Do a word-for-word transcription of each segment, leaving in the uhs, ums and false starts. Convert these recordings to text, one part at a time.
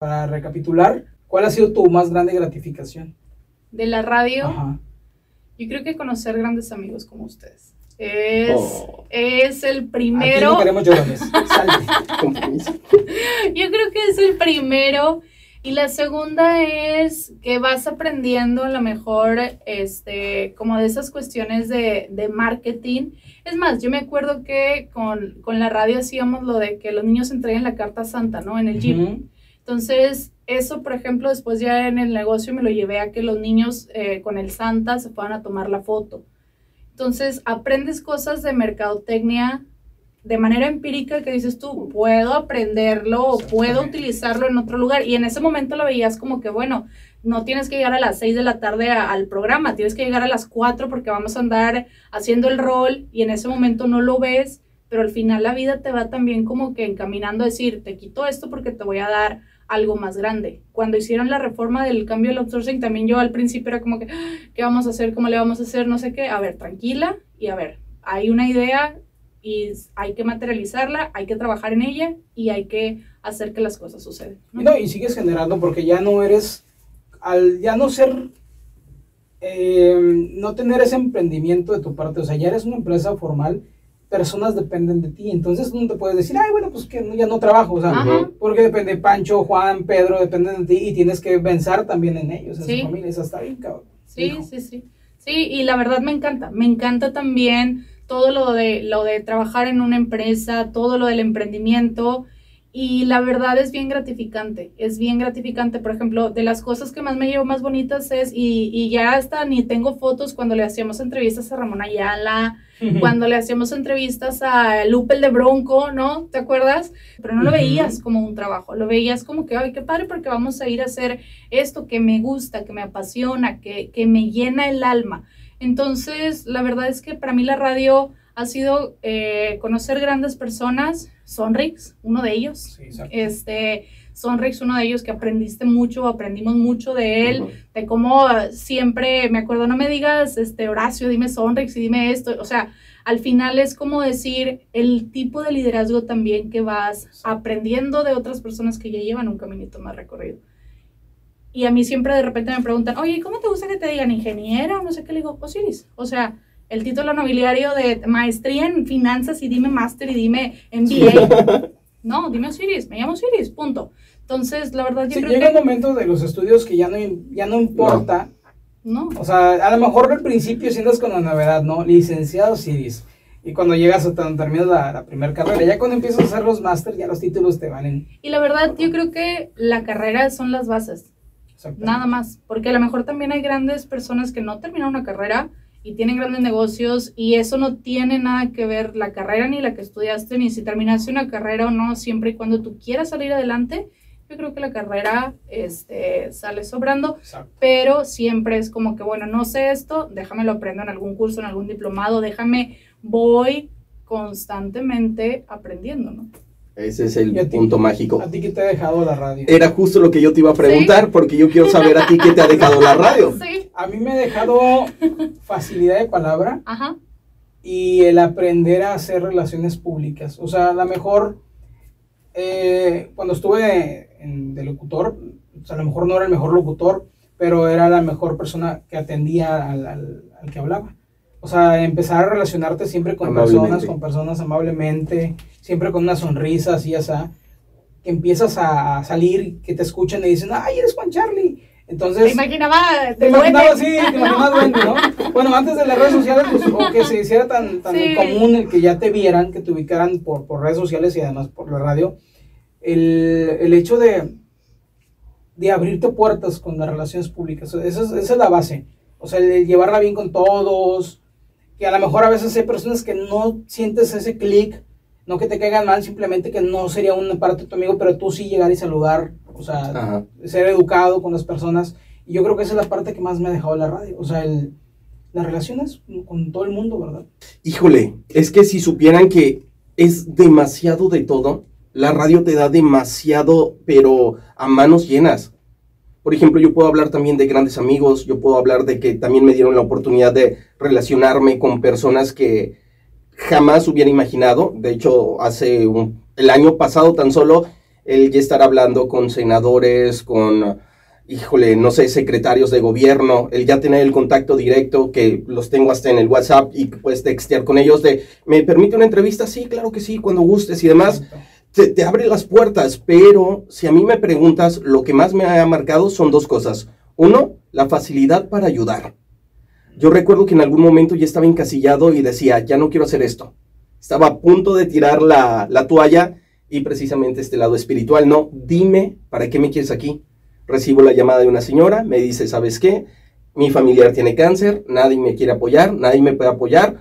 para recapitular, ¿cuál ha sido tu más grande gratificación? De la radio, ajá, yo creo que conocer grandes amigos como ustedes. Es, oh. es el primero... Aquí no queremos llorones. Yo creo que es el primero. Y la segunda es que vas aprendiendo a lo mejor este, como de esas cuestiones de, de marketing. Es más, yo me acuerdo que con, con la radio hacíamos lo de que los niños entreguen la carta santa, ¿no? En el gym. Uh-huh. Entonces, eso, por ejemplo, después ya en el negocio me lo llevé a que los niños eh, con el santa se puedan a tomar la foto. Entonces, aprendes cosas de mercadotecnia de manera empírica que dices tú, puedo aprenderlo o puedo utilizarlo en otro lugar. Y en ese momento lo veías como que, bueno, no tienes que llegar a las seis de la tarde a, al programa, tienes que llegar a las cuatro porque vamos a andar haciendo el rol y en ese momento no lo ves, pero al final la vida te va también como que encaminando a decir, te quito esto porque te voy a dar algo más grande. Cuando hicieron la reforma del cambio del outsourcing, también yo al principio era como que, ¿qué vamos a hacer? ¿Cómo le vamos a hacer? No sé qué. A ver, tranquila y a ver, hay una idea y hay que materializarla, hay que trabajar en ella y hay que hacer que las cosas sucedan, ¿no? Y, no, y sigues generando porque ya no eres, al ya no ser, eh, no tener ese emprendimiento de tu parte, o sea, ya eres una empresa formal, personas dependen de ti, entonces no te puedes decir, ay, bueno, pues que no, ya no trabajo, o sea, ajá, porque depende Pancho, Juan, Pedro, dependen de ti y tienes que pensar también en ellos, en sí, su familia, eso está bien, cabrón. Sí, hijo. sí, sí, sí, y la verdad me encanta, me encanta también todo lo de, lo de trabajar en una empresa, todo lo del emprendimiento y la verdad es bien gratificante, es bien gratificante, por ejemplo, de las cosas que más me llevo más bonitas es, y, y ya hasta ni tengo fotos cuando le hacíamos entrevistas a Ramón Ayala, cuando le hacíamos entrevistas a Lupe el de Bronco, ¿no? ¿Te acuerdas? Pero no lo veías como un trabajo, lo veías como que, ay, qué padre, porque vamos a ir a hacer esto que me gusta, que me apasiona, que, que me llena el alma. Entonces, la verdad es que para mí la radio ha sido eh, conocer grandes personas, Sonrix, uno de ellos, sí, este, Sonrix, uno de ellos que aprendiste mucho, aprendimos mucho de él, uh-huh, de cómo siempre, me acuerdo, no me digas, este, Horacio, dime Sonrix y dime esto, o sea, al final es como decir el tipo de liderazgo también que vas sí. aprendiendo de otras personas que ya llevan un caminito más recorrido. Y a mí siempre de repente me preguntan, oye, ¿cómo te gusta que te digan ingeniera o no sé qué? Le digo, Osiris, o sea, el título nobiliario de maestría en finanzas y dime máster y dime M B A. No, dime Osiris, me llamo Osiris, punto. Entonces, la verdad, yo sí, creo llega que... llega un momento de los estudios que ya no, ya no importa. No. no. O sea, a lo mejor al principio sientas con la novedad, ¿no? Licenciado Osiris. Y cuando llegas a terminas la, la primera carrera, ya cuando empiezas a hacer los máster, ya los títulos te valen. Y la verdad, yo creo que la carrera son las bases. Nada más, porque a lo mejor también hay grandes personas que no terminan una carrera y tienen grandes negocios y eso no tiene nada que ver la carrera ni la que estudiaste ni si terminaste una carrera o no, siempre y cuando tú quieras salir adelante, yo creo que la carrera este, sale sobrando, exacto, pero siempre es como que bueno, no sé esto, déjame lo aprendo en algún curso, en algún diplomado, déjame, voy constantemente aprendiendo, ¿no? Ese es el punto mágico. ¿A ti qué te ha dejado la radio? Era justo lo que yo te iba a preguntar, ¿sí? Porque yo quiero saber a ti qué te ha dejado la radio. Sí. A mí me ha dejado facilidad de palabra, ajá, y el aprender a hacer relaciones públicas. O sea, a lo mejor, eh, cuando estuve en, de locutor, o sea, a lo mejor no era el mejor locutor, pero era la mejor persona que atendía al, al, al que hablaba. O sea, empezar a relacionarte siempre con personas, con personas amablemente, siempre con una sonrisa, así, así, que empiezas a, a salir, que te escuchan y dicen, ay, eres Juan Charlie. Entonces, te imaginaba, te, te imaginaba, sí, te imaginabas duende, ¿no? Bueno, antes de las redes sociales, pues, o que se hiciera tan, tan sí. común el que ya te vieran, que te ubicaran por, por redes sociales y además por la radio, el, el hecho de, de abrirte puertas con las relaciones públicas, esa es, esa es la base. O sea, el llevarla bien con todos, que a lo mejor a veces hay personas que no sientes ese clic, no que te caigan mal, simplemente que no sería una parte de tu amigo, pero tú sí llegar y saludar, o sea, ajá, ser educado con las personas. Y yo creo que esa es la parte que más me ha dejado la radio, o sea, el, las relaciones con todo el mundo, ¿verdad? Híjole, es que si supieran que es demasiado de todo, la radio te da demasiado, pero a manos llenas. Por ejemplo, yo puedo hablar también de grandes amigos, yo puedo hablar de que también me dieron la oportunidad de relacionarme con personas que jamás hubiera imaginado. De hecho, hace un, el año pasado tan solo el ya estar hablando con senadores, con, híjole, no sé, secretarios de gobierno, el ya tener el contacto directo, que los tengo hasta en el WhatsApp y puedes textear con ellos de, ¿me permite una entrevista? Sí, claro que sí, cuando gustes y demás. Te, te abre las puertas, pero si a mí me preguntas, lo que más me ha marcado son dos cosas. Uno, la facilidad para ayudar. Yo recuerdo que en algún momento ya estaba encasillado y decía, ya no quiero hacer esto. Estaba a punto de tirar la, la toalla y precisamente este lado espiritual, no, dime, ¿para qué me quieres aquí? Recibo la llamada de una señora, me dice, ¿sabes qué? Mi familiar tiene cáncer, nadie me quiere apoyar, nadie me puede apoyar,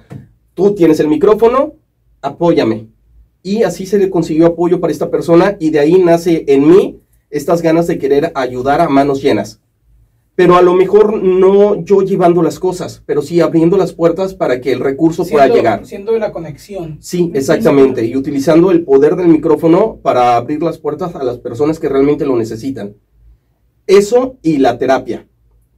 tú tienes el micrófono, apóyame. Y así se le consiguió apoyo para esta persona y de ahí nace en mí estas ganas de querer ayudar a manos llenas. Pero a lo mejor no yo llevando las cosas, pero sí abriendo las puertas para que el recurso siendo, pueda llegar. Siendo la conexión. Sí, exactamente. Y utilizando el poder del micrófono para abrir las puertas a las personas que realmente lo necesitan. Eso y la terapia.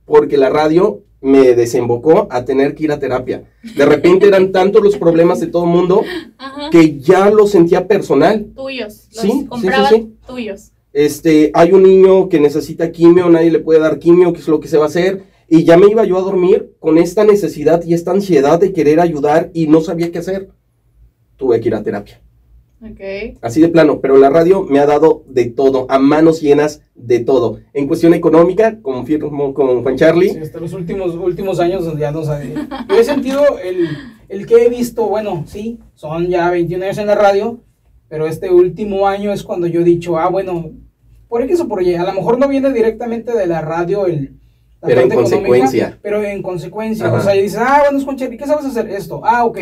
Porque la radio me desembocó a tener que ir a terapia. De repente eran tantos los problemas de todo el mundo Ajá. que ya lo sentía personal. Tuyos. Los sí, compraba sí, sí, sí. tuyos. Este, hay un niño que necesita quimio, nadie le puede dar quimio, que es lo que se va a hacer, y ya me iba yo a dormir con esta necesidad y esta ansiedad de querer ayudar y no sabía qué hacer. Tuve que ir a terapia. Okay. Así de plano, pero la radio me ha dado de todo, a manos llenas de todo. En cuestión económica, confirmo con Juan Charlie. Sí, hasta los últimos, últimos años ya no sabía. Yo he sentido el, el que he visto, bueno, sí, son ya veintiún años en la radio, pero este último año es cuando yo he dicho, ah, bueno, por X o por Y, a lo mejor no viene directamente de la radio el, la pero, en pero en consecuencia. Pero en consecuencia, o sea, y dices, ah, bueno, escucha, ¿y qué sabes hacer? Esto, ah, ok.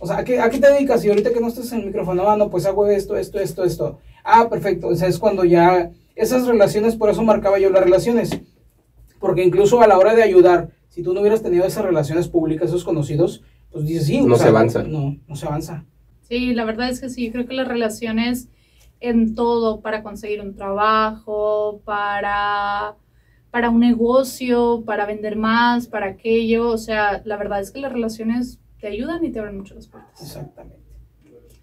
O sea, ¿a qué, ¿a qué te dedicas? Y ahorita que no estás en el micrófono, ah, no, pues hago esto, esto, esto, esto. Ah, perfecto, o sea, es cuando ya esas relaciones, por eso marcaba yo las relaciones. Porque incluso a la hora de ayudar, si tú no hubieras tenido esas relaciones públicas, esos conocidos, pues dices, sí. No o sea, se avanza. No, no se avanza. Sí, la verdad es que sí, creo que las relaciones en todo, para conseguir un trabajo, para, para un negocio, para vender más, para aquello, o sea, la verdad es que las relaciones te ayudan y te abren mucho las puertas. Exactamente.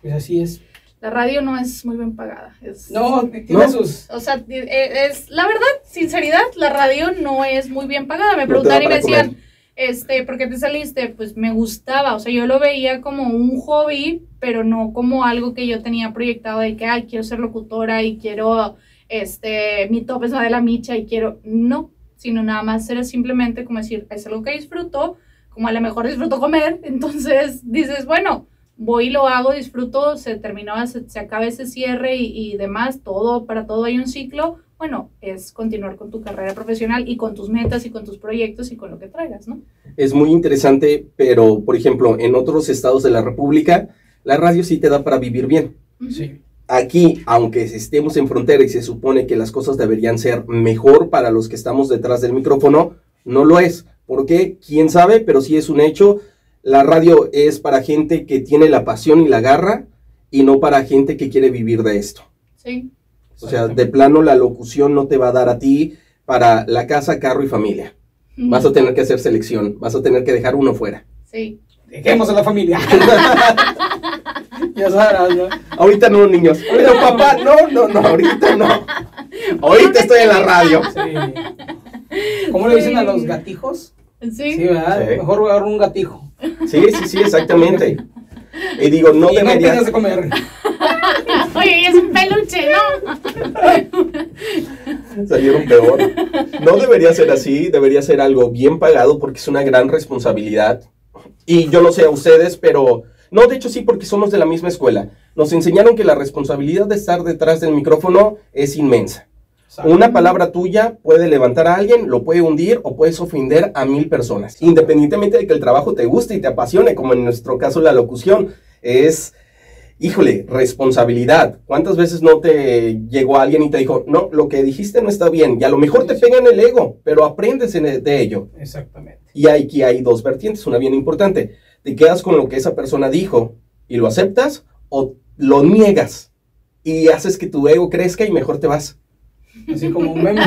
Pues así es. La radio no es muy bien pagada. Es, no, tiene sus... O sea, es, la verdad, sinceridad, la radio no es muy bien pagada. Me preguntaron y me decían, este, ¿por qué te saliste? Pues me gustaba, o sea, yo lo veía como un hobby, pero no como algo que yo tenía proyectado de que, ay, quiero ser locutora y quiero, este, mi top es la de la micha y quiero... No, sino nada más era simplemente como decir, es algo que disfruto, como a lo mejor disfruto comer, entonces dices, bueno, voy y lo hago, disfruto, se terminó, se, se acaba ese cierre y, y demás, todo, para todo hay un ciclo, bueno, es continuar con tu carrera profesional y con tus metas y con tus proyectos y con lo que traigas, ¿no? Es muy interesante, pero, por ejemplo, en otros estados de la República, la radio sí te da para vivir bien. Sí. Aquí, aunque estemos en frontera y se supone que las cosas deberían ser mejor para los que estamos detrás del micrófono, no lo es. ¿Por qué? ¿Quién sabe? Pero sí es un hecho. La radio es para gente que tiene la pasión y la garra y no para gente que quiere vivir de esto. Sí. O sea, de plano la locución no te va a dar a ti para la casa, carro y familia. Mm. Vas a tener que hacer selección, vas a tener que dejar uno fuera. Sí. Dejemos a la familia. Ya sabes, ¿no? Ahorita no, niños. Ahorita, no. Papá, no, no, no, ahorita no. Ahorita estoy en la radio. Sí. ¿Cómo le dicen a los gatijos? Sí. Sí, ¿verdad? Sí. Mejor agarrar un gatijo. Sí, sí, sí, exactamente. Y digo, no y deberías... No de comer. Oye, es un peluche, ¿no? Salieron peor. No debería ser así, debería ser algo bien pagado porque es una gran responsabilidad. Y yo no sé a ustedes, pero... No, de hecho sí, porque somos de la misma escuela. Nos enseñaron que la responsabilidad de estar detrás del micrófono es inmensa. Una palabra tuya puede levantar a alguien, lo puede hundir o puedes ofender a mil personas. Independientemente de que el trabajo te guste y te apasione, como en nuestro caso la locución, es, híjole, responsabilidad. ¿Cuántas veces no te llegó alguien y te dijo, no, lo que dijiste no está bien? Y a lo mejor te pega en el ego, pero aprendes de ello. Exactamente. Y aquí hay dos vertientes, una bien importante. Te quedas con lo que esa persona dijo y lo aceptas o lo niegas y haces que tu ego crezca y mejor te vas. Así como un memo.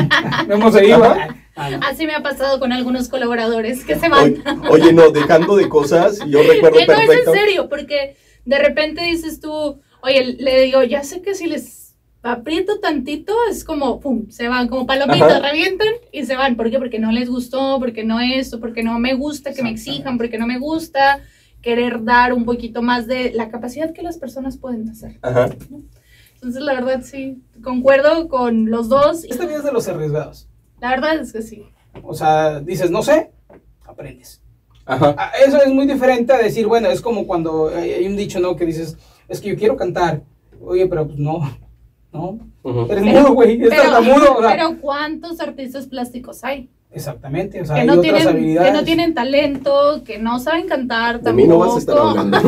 Memo se iba. Ah, no. Así me ha pasado con algunos colaboradores que se van. Oye, oye, no, dejando de cosas, yo recuerdo perfecto. No, es en serio, porque de repente dices tú, oye, le digo, ya sé que si les aprieto tantito, es como, pum, se van, como palomitas, ajá, revientan y se van. ¿Por qué? Porque no les gustó, porque no esto, porque no me gusta que me exijan, porque no me gusta querer dar un poquito más de la capacidad que las personas pueden hacer. Ajá. Entonces, la verdad, sí, concuerdo con los dos. Esta vida es de los arriesgados. La verdad es que sí. O sea, dices, no sé, aprendes. Ajá. Eso es muy diferente a decir, bueno, es como cuando hay un dicho, ¿no? Que dices, es que yo quiero cantar. Oye, pero pues no. ¿No? Uh-huh. Eres mudo, güey, es tartamudo. O sea, pero ¿cuántos artistas plásticos hay? Exactamente, o sea, que no, hay tienen, otras habilidades. Que no tienen talento, que no saben cantar tampoco. De mí no vas a estar hablando.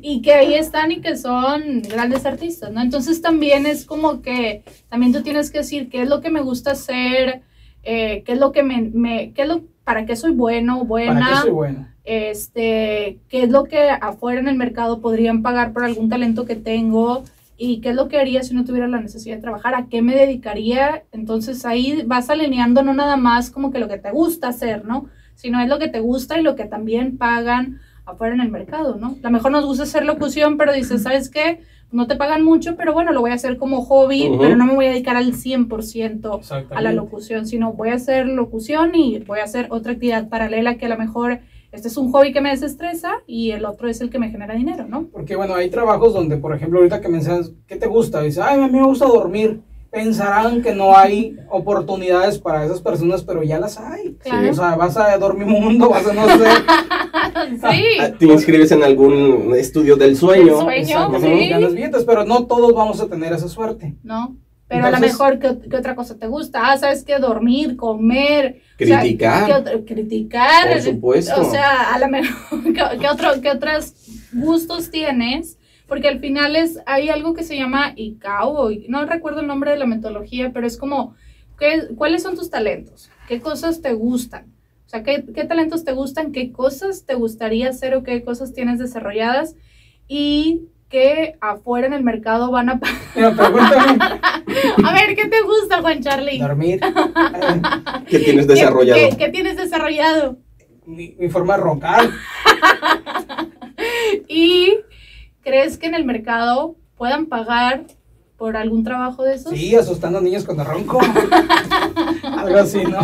Y que ahí están y que son grandes artistas, ¿no? Entonces también es como que, también tú tienes que decir qué es lo que me gusta hacer, eh, qué es lo que me, me qué es lo, para qué soy bueno, buena. Para qué soy buena. Este, qué es lo que afuera en el mercado podrían pagar por algún talento que tengo. ¿Y qué es lo que haría si no tuviera la necesidad de trabajar? ¿A qué me dedicaría? Entonces ahí vas alineando no nada más como que lo que te gusta hacer, ¿no? Sino es lo que te gusta y lo que también pagan afuera en el mercado, ¿no? A lo mejor nos gusta hacer locución, pero dices, ¿sabes qué? No te pagan mucho, pero bueno, lo voy a hacer como hobby, uh-huh, pero no me voy a dedicar al cien por ciento a la locución, sino voy a hacer locución y voy a hacer otra actividad paralela que a lo mejor... Este es un hobby que me desestresa y el otro es el que me genera dinero, ¿no? Porque, bueno, hay trabajos donde, por ejemplo, ahorita que me enseñas, ¿qué te gusta? Dices, ay, a mí me gusta dormir. Pensarán que no hay oportunidades para esas personas, pero ya las hay. Claro. Sí, o sea, vas a Dormimundo, vas a no sé. Sí. Te inscribes en algún estudio del sueño. Del sueño, sí. Ganas billetes, pero no todos vamos a tener esa suerte. No. Pero entonces, a lo mejor, ¿qué, ¿qué otra cosa te gusta? Ah, ¿sabes qué? Dormir, comer. Criticar. O sea, ¿qué otro? Criticar. Por supuesto. O sea, a lo mejor, ¿qué, qué, otro, ¿qué otros gustos tienes? Porque al final es, hay algo que se llama Ikao, no recuerdo el nombre de la metodología, pero es como, ¿qué, ¿cuáles son tus talentos? ¿Qué cosas te gustan? O sea, ¿qué, ¿qué talentos te gustan? ¿Qué cosas te gustaría hacer o qué cosas tienes desarrolladas? Y... que afuera en el mercado van a pagar. A ver, ¿qué te gusta, Juan Charlie? Dormir. ¿Qué tienes desarrollado? ¿Qué, qué, qué tienes desarrollado? Mi, mi forma de roncar. ¿Y crees que en el mercado puedan pagar por algún trabajo de esos? Sí, asustando a niños cuando ronco. Algo así, ¿no?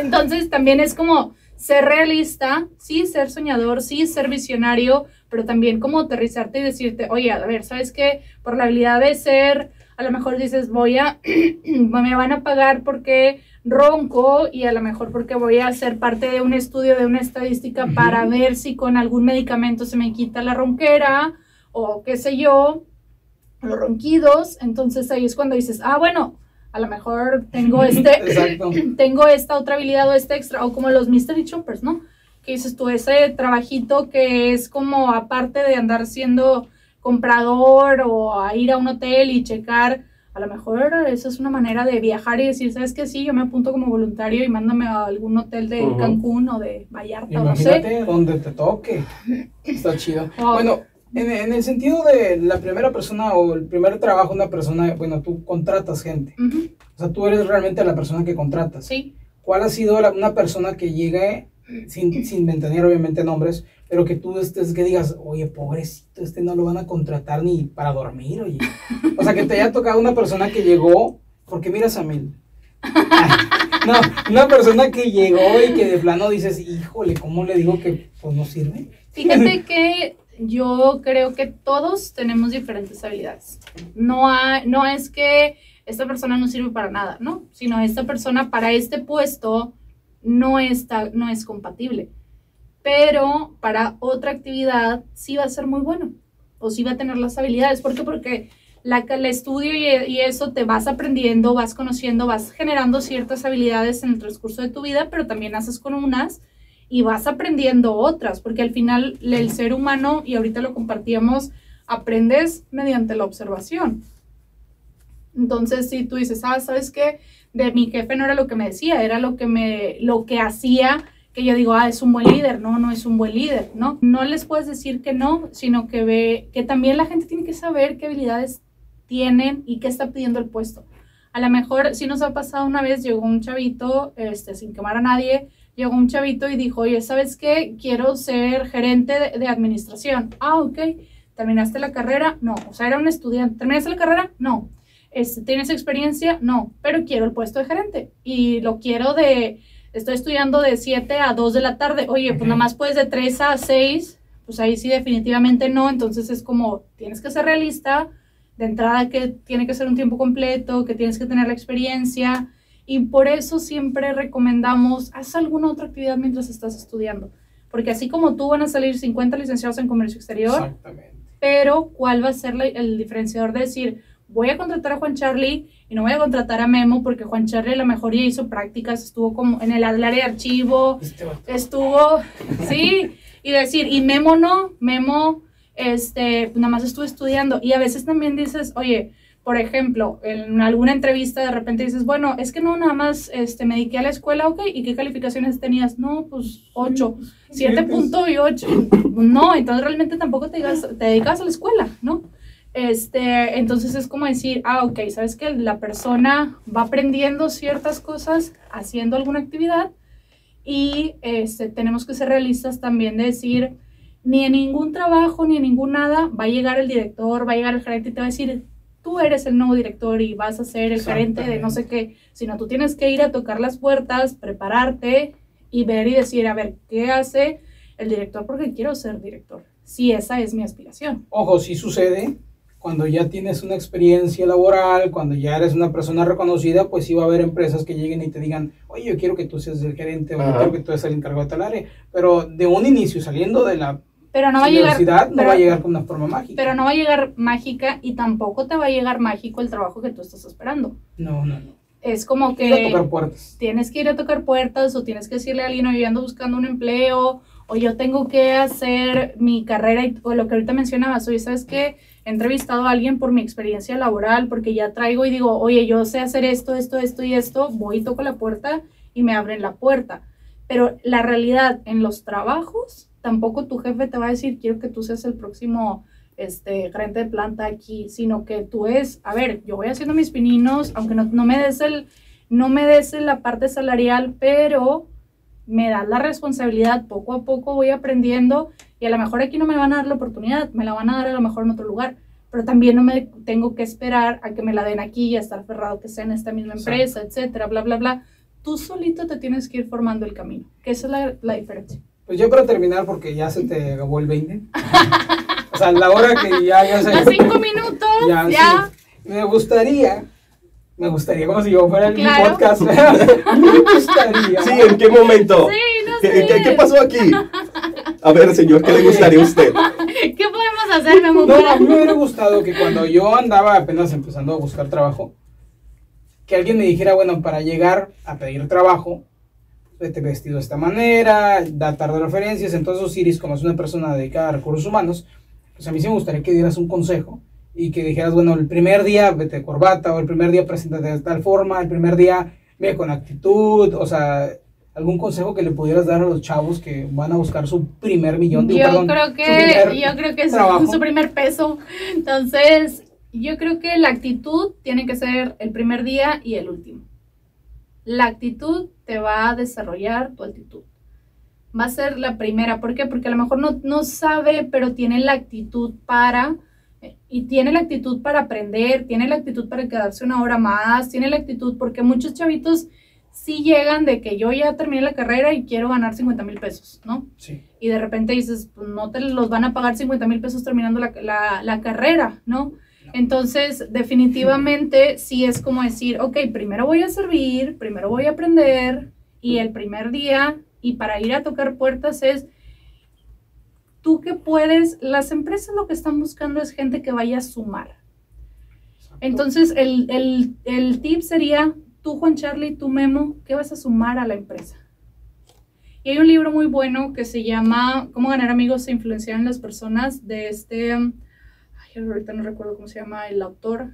Entonces también es como ser realista, sí, ser soñador, sí, ser visionario, pero también como aterrizarte y decirte, oye, a ver, ¿sabes qué? Por la habilidad de ser, a lo mejor dices, voy a, me van a pagar porque ronco y a lo mejor porque voy a ser parte de un estudio, de una estadística, uh-huh, para ver si con algún medicamento se me quita la ronquera o qué sé yo, los ronquidos. Entonces ahí es cuando dices, ah, bueno, a lo mejor tengo, este, tengo esta otra habilidad o este extra, o como los Mystery Shoppers, ¿no? Que dices tú, ese trabajito que es como aparte de andar siendo comprador o a ir a un hotel y checar, a lo mejor eso es una manera de viajar y decir, ¿sabes qué? Sí, yo me apunto como voluntario y mándame a algún hotel de uh-huh. Cancún o de Vallarta, imagínate, no sé, donde te toque. Está chido. Oh. Bueno, en, en el sentido de la primera persona o el primer trabajo, una persona, bueno, tú contratas gente. Uh-huh. O sea, tú eres realmente la persona que contratas. Sí. ¿Cuál ha sido la, una persona que llegue... Sin, sin ventanear obviamente nombres, pero que tú estés, que digas, oye, pobrecito, este no lo van a contratar ni para dormir, oye. O sea, que te haya tocado una persona que llegó, porque mira, Samuel, no, una persona que llegó y que de plano dices, híjole, ¿cómo le digo que pues no sirve? Fíjate que yo creo que todos tenemos diferentes habilidades. No, ha, no es que esta persona no sirve para nada, ¿no? Sino esta persona para este puesto... No, está, no es compatible, pero para otra actividad sí va a ser muy bueno o sí va a tener las habilidades. ¿Por qué? Porque la, el estudio y, y eso te vas aprendiendo, vas conociendo, vas generando ciertas habilidades en el transcurso de tu vida, pero también haces con unas y vas aprendiendo otras, porque al final el ser humano, y ahorita lo compartíamos, aprendes mediante la observación. Entonces, si tú dices, ah, ¿sabes qué? De mi jefe no era lo que me decía, era lo que, me, lo que hacía, que yo digo, ah, es un buen líder, no, no es un buen líder, ¿no? No les puedes decir que no, sino que ve, que también la gente tiene que saber qué habilidades tienen y qué está pidiendo el puesto. A lo mejor, si nos ha pasado una vez, llegó un chavito, este, sin quemar a nadie, llegó un chavito y dijo, oye, ¿sabes qué? Quiero ser gerente de, de administración. Ah, ok. ¿Terminaste la carrera? No. O sea, era un estudiante. ¿Terminaste la carrera? No. Este, ¿Tienes experiencia? No. Pero quiero el puesto de gerente. Y lo quiero de... Estoy estudiando de siete a dos de la tarde. Oye, pues uh-huh. Nada más puedes de tres a seis. Pues ahí sí definitivamente no. Entonces es como, tienes que ser realista. De entrada que tiene que ser un tiempo completo, que tienes que tener la experiencia. Y por eso siempre recomendamos, haz alguna otra actividad mientras estás estudiando. Porque así como tú van a salir cincuenta licenciados en comercio exterior. Exactamente. Pero ¿cuál va a ser la, el diferenciador de decir, voy a contratar a Juan Charlie y no voy a contratar a Memo porque Juan Charlie a lo mejor ya hizo prácticas, estuvo como en el área de archivo, estuvo, sí, y decir, y Memo no, Memo, este, nada más estuvo estudiando. Y a veces también dices, oye, por ejemplo, en alguna entrevista de repente dices, bueno, es que no, nada más este, me dediqué a la escuela, ok, ¿y qué calificaciones tenías? No, pues ocho, siete punto ocho, no, entonces realmente tampoco te, digas, te dedicas a la escuela, ¿no? Este, entonces es como decir, ah, ok, sabes que la persona va aprendiendo ciertas cosas, haciendo alguna actividad, y este, tenemos que ser realistas también de decir, ni en ningún trabajo, ni en ningún nada, va a llegar el director, va a llegar el gerente y te va a decir, tú eres el nuevo director y vas a ser el gerente de no sé qué, sino tú tienes que ir a tocar las puertas, prepararte y ver y decir, a ver, ¿qué hace el director? Porque quiero ser director, si esa es mi aspiración. Ojo, sí sucede. Cuando ya tienes una experiencia laboral, cuando ya eres una persona reconocida, pues sí va a haber empresas que lleguen y te digan, oye, yo quiero que tú seas el gerente, o yo quiero que tú seas el encargado de tal área. Pero de un inicio, saliendo de la pero no va universidad, a llegar, no pero, va a llegar con una forma mágica. Pero no va a llegar mágica y tampoco te va a llegar mágico el trabajo que tú estás esperando. No, no, no. Es como que tienes que ir a tocar puertas. Tienes que ir a tocar puertas o tienes que decirle a alguien, oye, yo ando buscando un empleo, o yo tengo que hacer mi carrera, y, o lo que ahorita mencionabas, oye, ¿sabes qué? He entrevistado a alguien por mi experiencia laboral, porque ya traigo y digo, oye, yo sé hacer esto, esto, esto y esto, voy y toco la puerta y me abren la puerta. Pero la realidad en los trabajos, tampoco tu jefe te va a decir, quiero que tú seas el próximo este, gerente de planta aquí, sino que tú es, a ver, yo voy haciendo mis pininos, aunque no, no me des el, no me des la parte salarial, pero me das la responsabilidad, poco a poco voy aprendiendo. Y a lo mejor aquí no me van a dar la oportunidad, me la van a dar a lo mejor en otro lugar, pero también no me tengo que esperar a que me la den aquí y a estar aferrado que sea en esta misma empresa, etcétera, bla, bla, bla. Tú solito te tienes que ir formando el camino, que esa es la, la diferencia. Pues yo para terminar, porque ya se te acabó el veinte, o sea, la hora que ya... ya se, a cinco minutos, ya. ya. Sí. Me gustaría... Me gustaría, como si yo fuera el claro. podcast. Me gustaría. Sí, ¿en qué momento? Sí, no sé. ¿Qué, qué, ¿Qué pasó aquí? A ver, señor, ¿qué Oye. le gustaría a usted? ¿Qué podemos hacer, Memo? No, a mí me hubiera gustado que cuando yo andaba apenas empezando a buscar trabajo, que alguien me dijera, bueno, para llegar a pedir trabajo, vete vestido de esta manera, da tarde referencias. Entonces, Osiris, como es una persona dedicada a recursos humanos, pues a mí sí me gustaría que dieras un consejo. Y que dijeras, bueno, el primer día vete de corbata, o el primer día preséntate de tal forma, el primer día ve con actitud, o sea, algún consejo que le pudieras dar a los chavos que van a buscar su primer millón de dólares. Yo perdón, creo que, yo creo que es su, su primer peso. Entonces, yo creo que la actitud tiene que ser el primer día y el último. La actitud te va a desarrollar tu actitud. Va a ser la primera. ¿Por qué? Porque a lo mejor no, no sabe, pero tiene la actitud para... Y tiene la actitud para aprender, tiene la actitud para quedarse una hora más, tiene la actitud porque muchos chavitos sí llegan de que yo ya terminé la carrera y quiero ganar cincuenta mil pesos, ¿no? Sí. Y de repente dices, pues no te los van a pagar cincuenta mil pesos terminando la, la, la carrera, ¿no? ¿no? Entonces, definitivamente sí es como decir, ok, primero voy a servir, primero voy a aprender y el primer día, y para ir a tocar puertas es... Tú que puedes, las empresas lo que están buscando es gente que vaya a sumar. Exacto. Entonces, el, el, el tip sería, tú Juan Charlie, tú Memo, ¿qué vas a sumar a la empresa? Y hay un libro muy bueno que se llama Cómo ganar amigos e influenciar en las personas, de este, ay, ahorita no recuerdo cómo se llama el autor,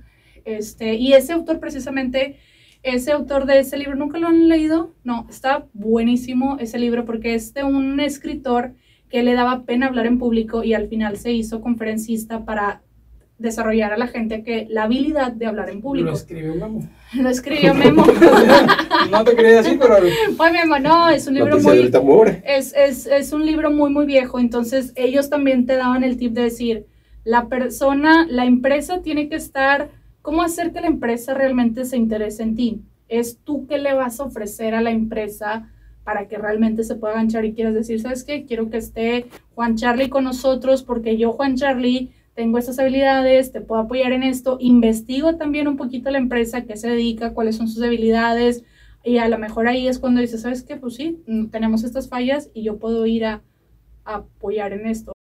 este, y ese autor precisamente, ese autor de ese libro, ¿nunca lo han leído? No, está buenísimo ese libro porque es de un escritor que le daba pena hablar en público y al final se hizo conferencista para desarrollar a la gente que la habilidad de hablar en público. Lo escribió Memo. Lo escribió Memo. No te quería decir, pero... Pues Memo, no, es un libro muy... Es, es, es un libro muy, muy viejo. Entonces, ellos también te daban el tip de decir, la persona, la empresa tiene que estar, ¿cómo hacer que la empresa realmente se interese en ti? Es tú que le vas a ofrecer a la empresa para que realmente se pueda enganchar y quieras decir, ¿sabes qué? Quiero que esté Juan Charlie con nosotros porque yo, Juan Charlie, tengo estas habilidades, te puedo apoyar en esto. Investigo también un poquito la empresa, qué se dedica, cuáles son sus habilidades, y a lo mejor ahí es cuando dices, ¿sabes qué? Pues sí, tenemos estas fallas y yo puedo ir a, a apoyar en esto.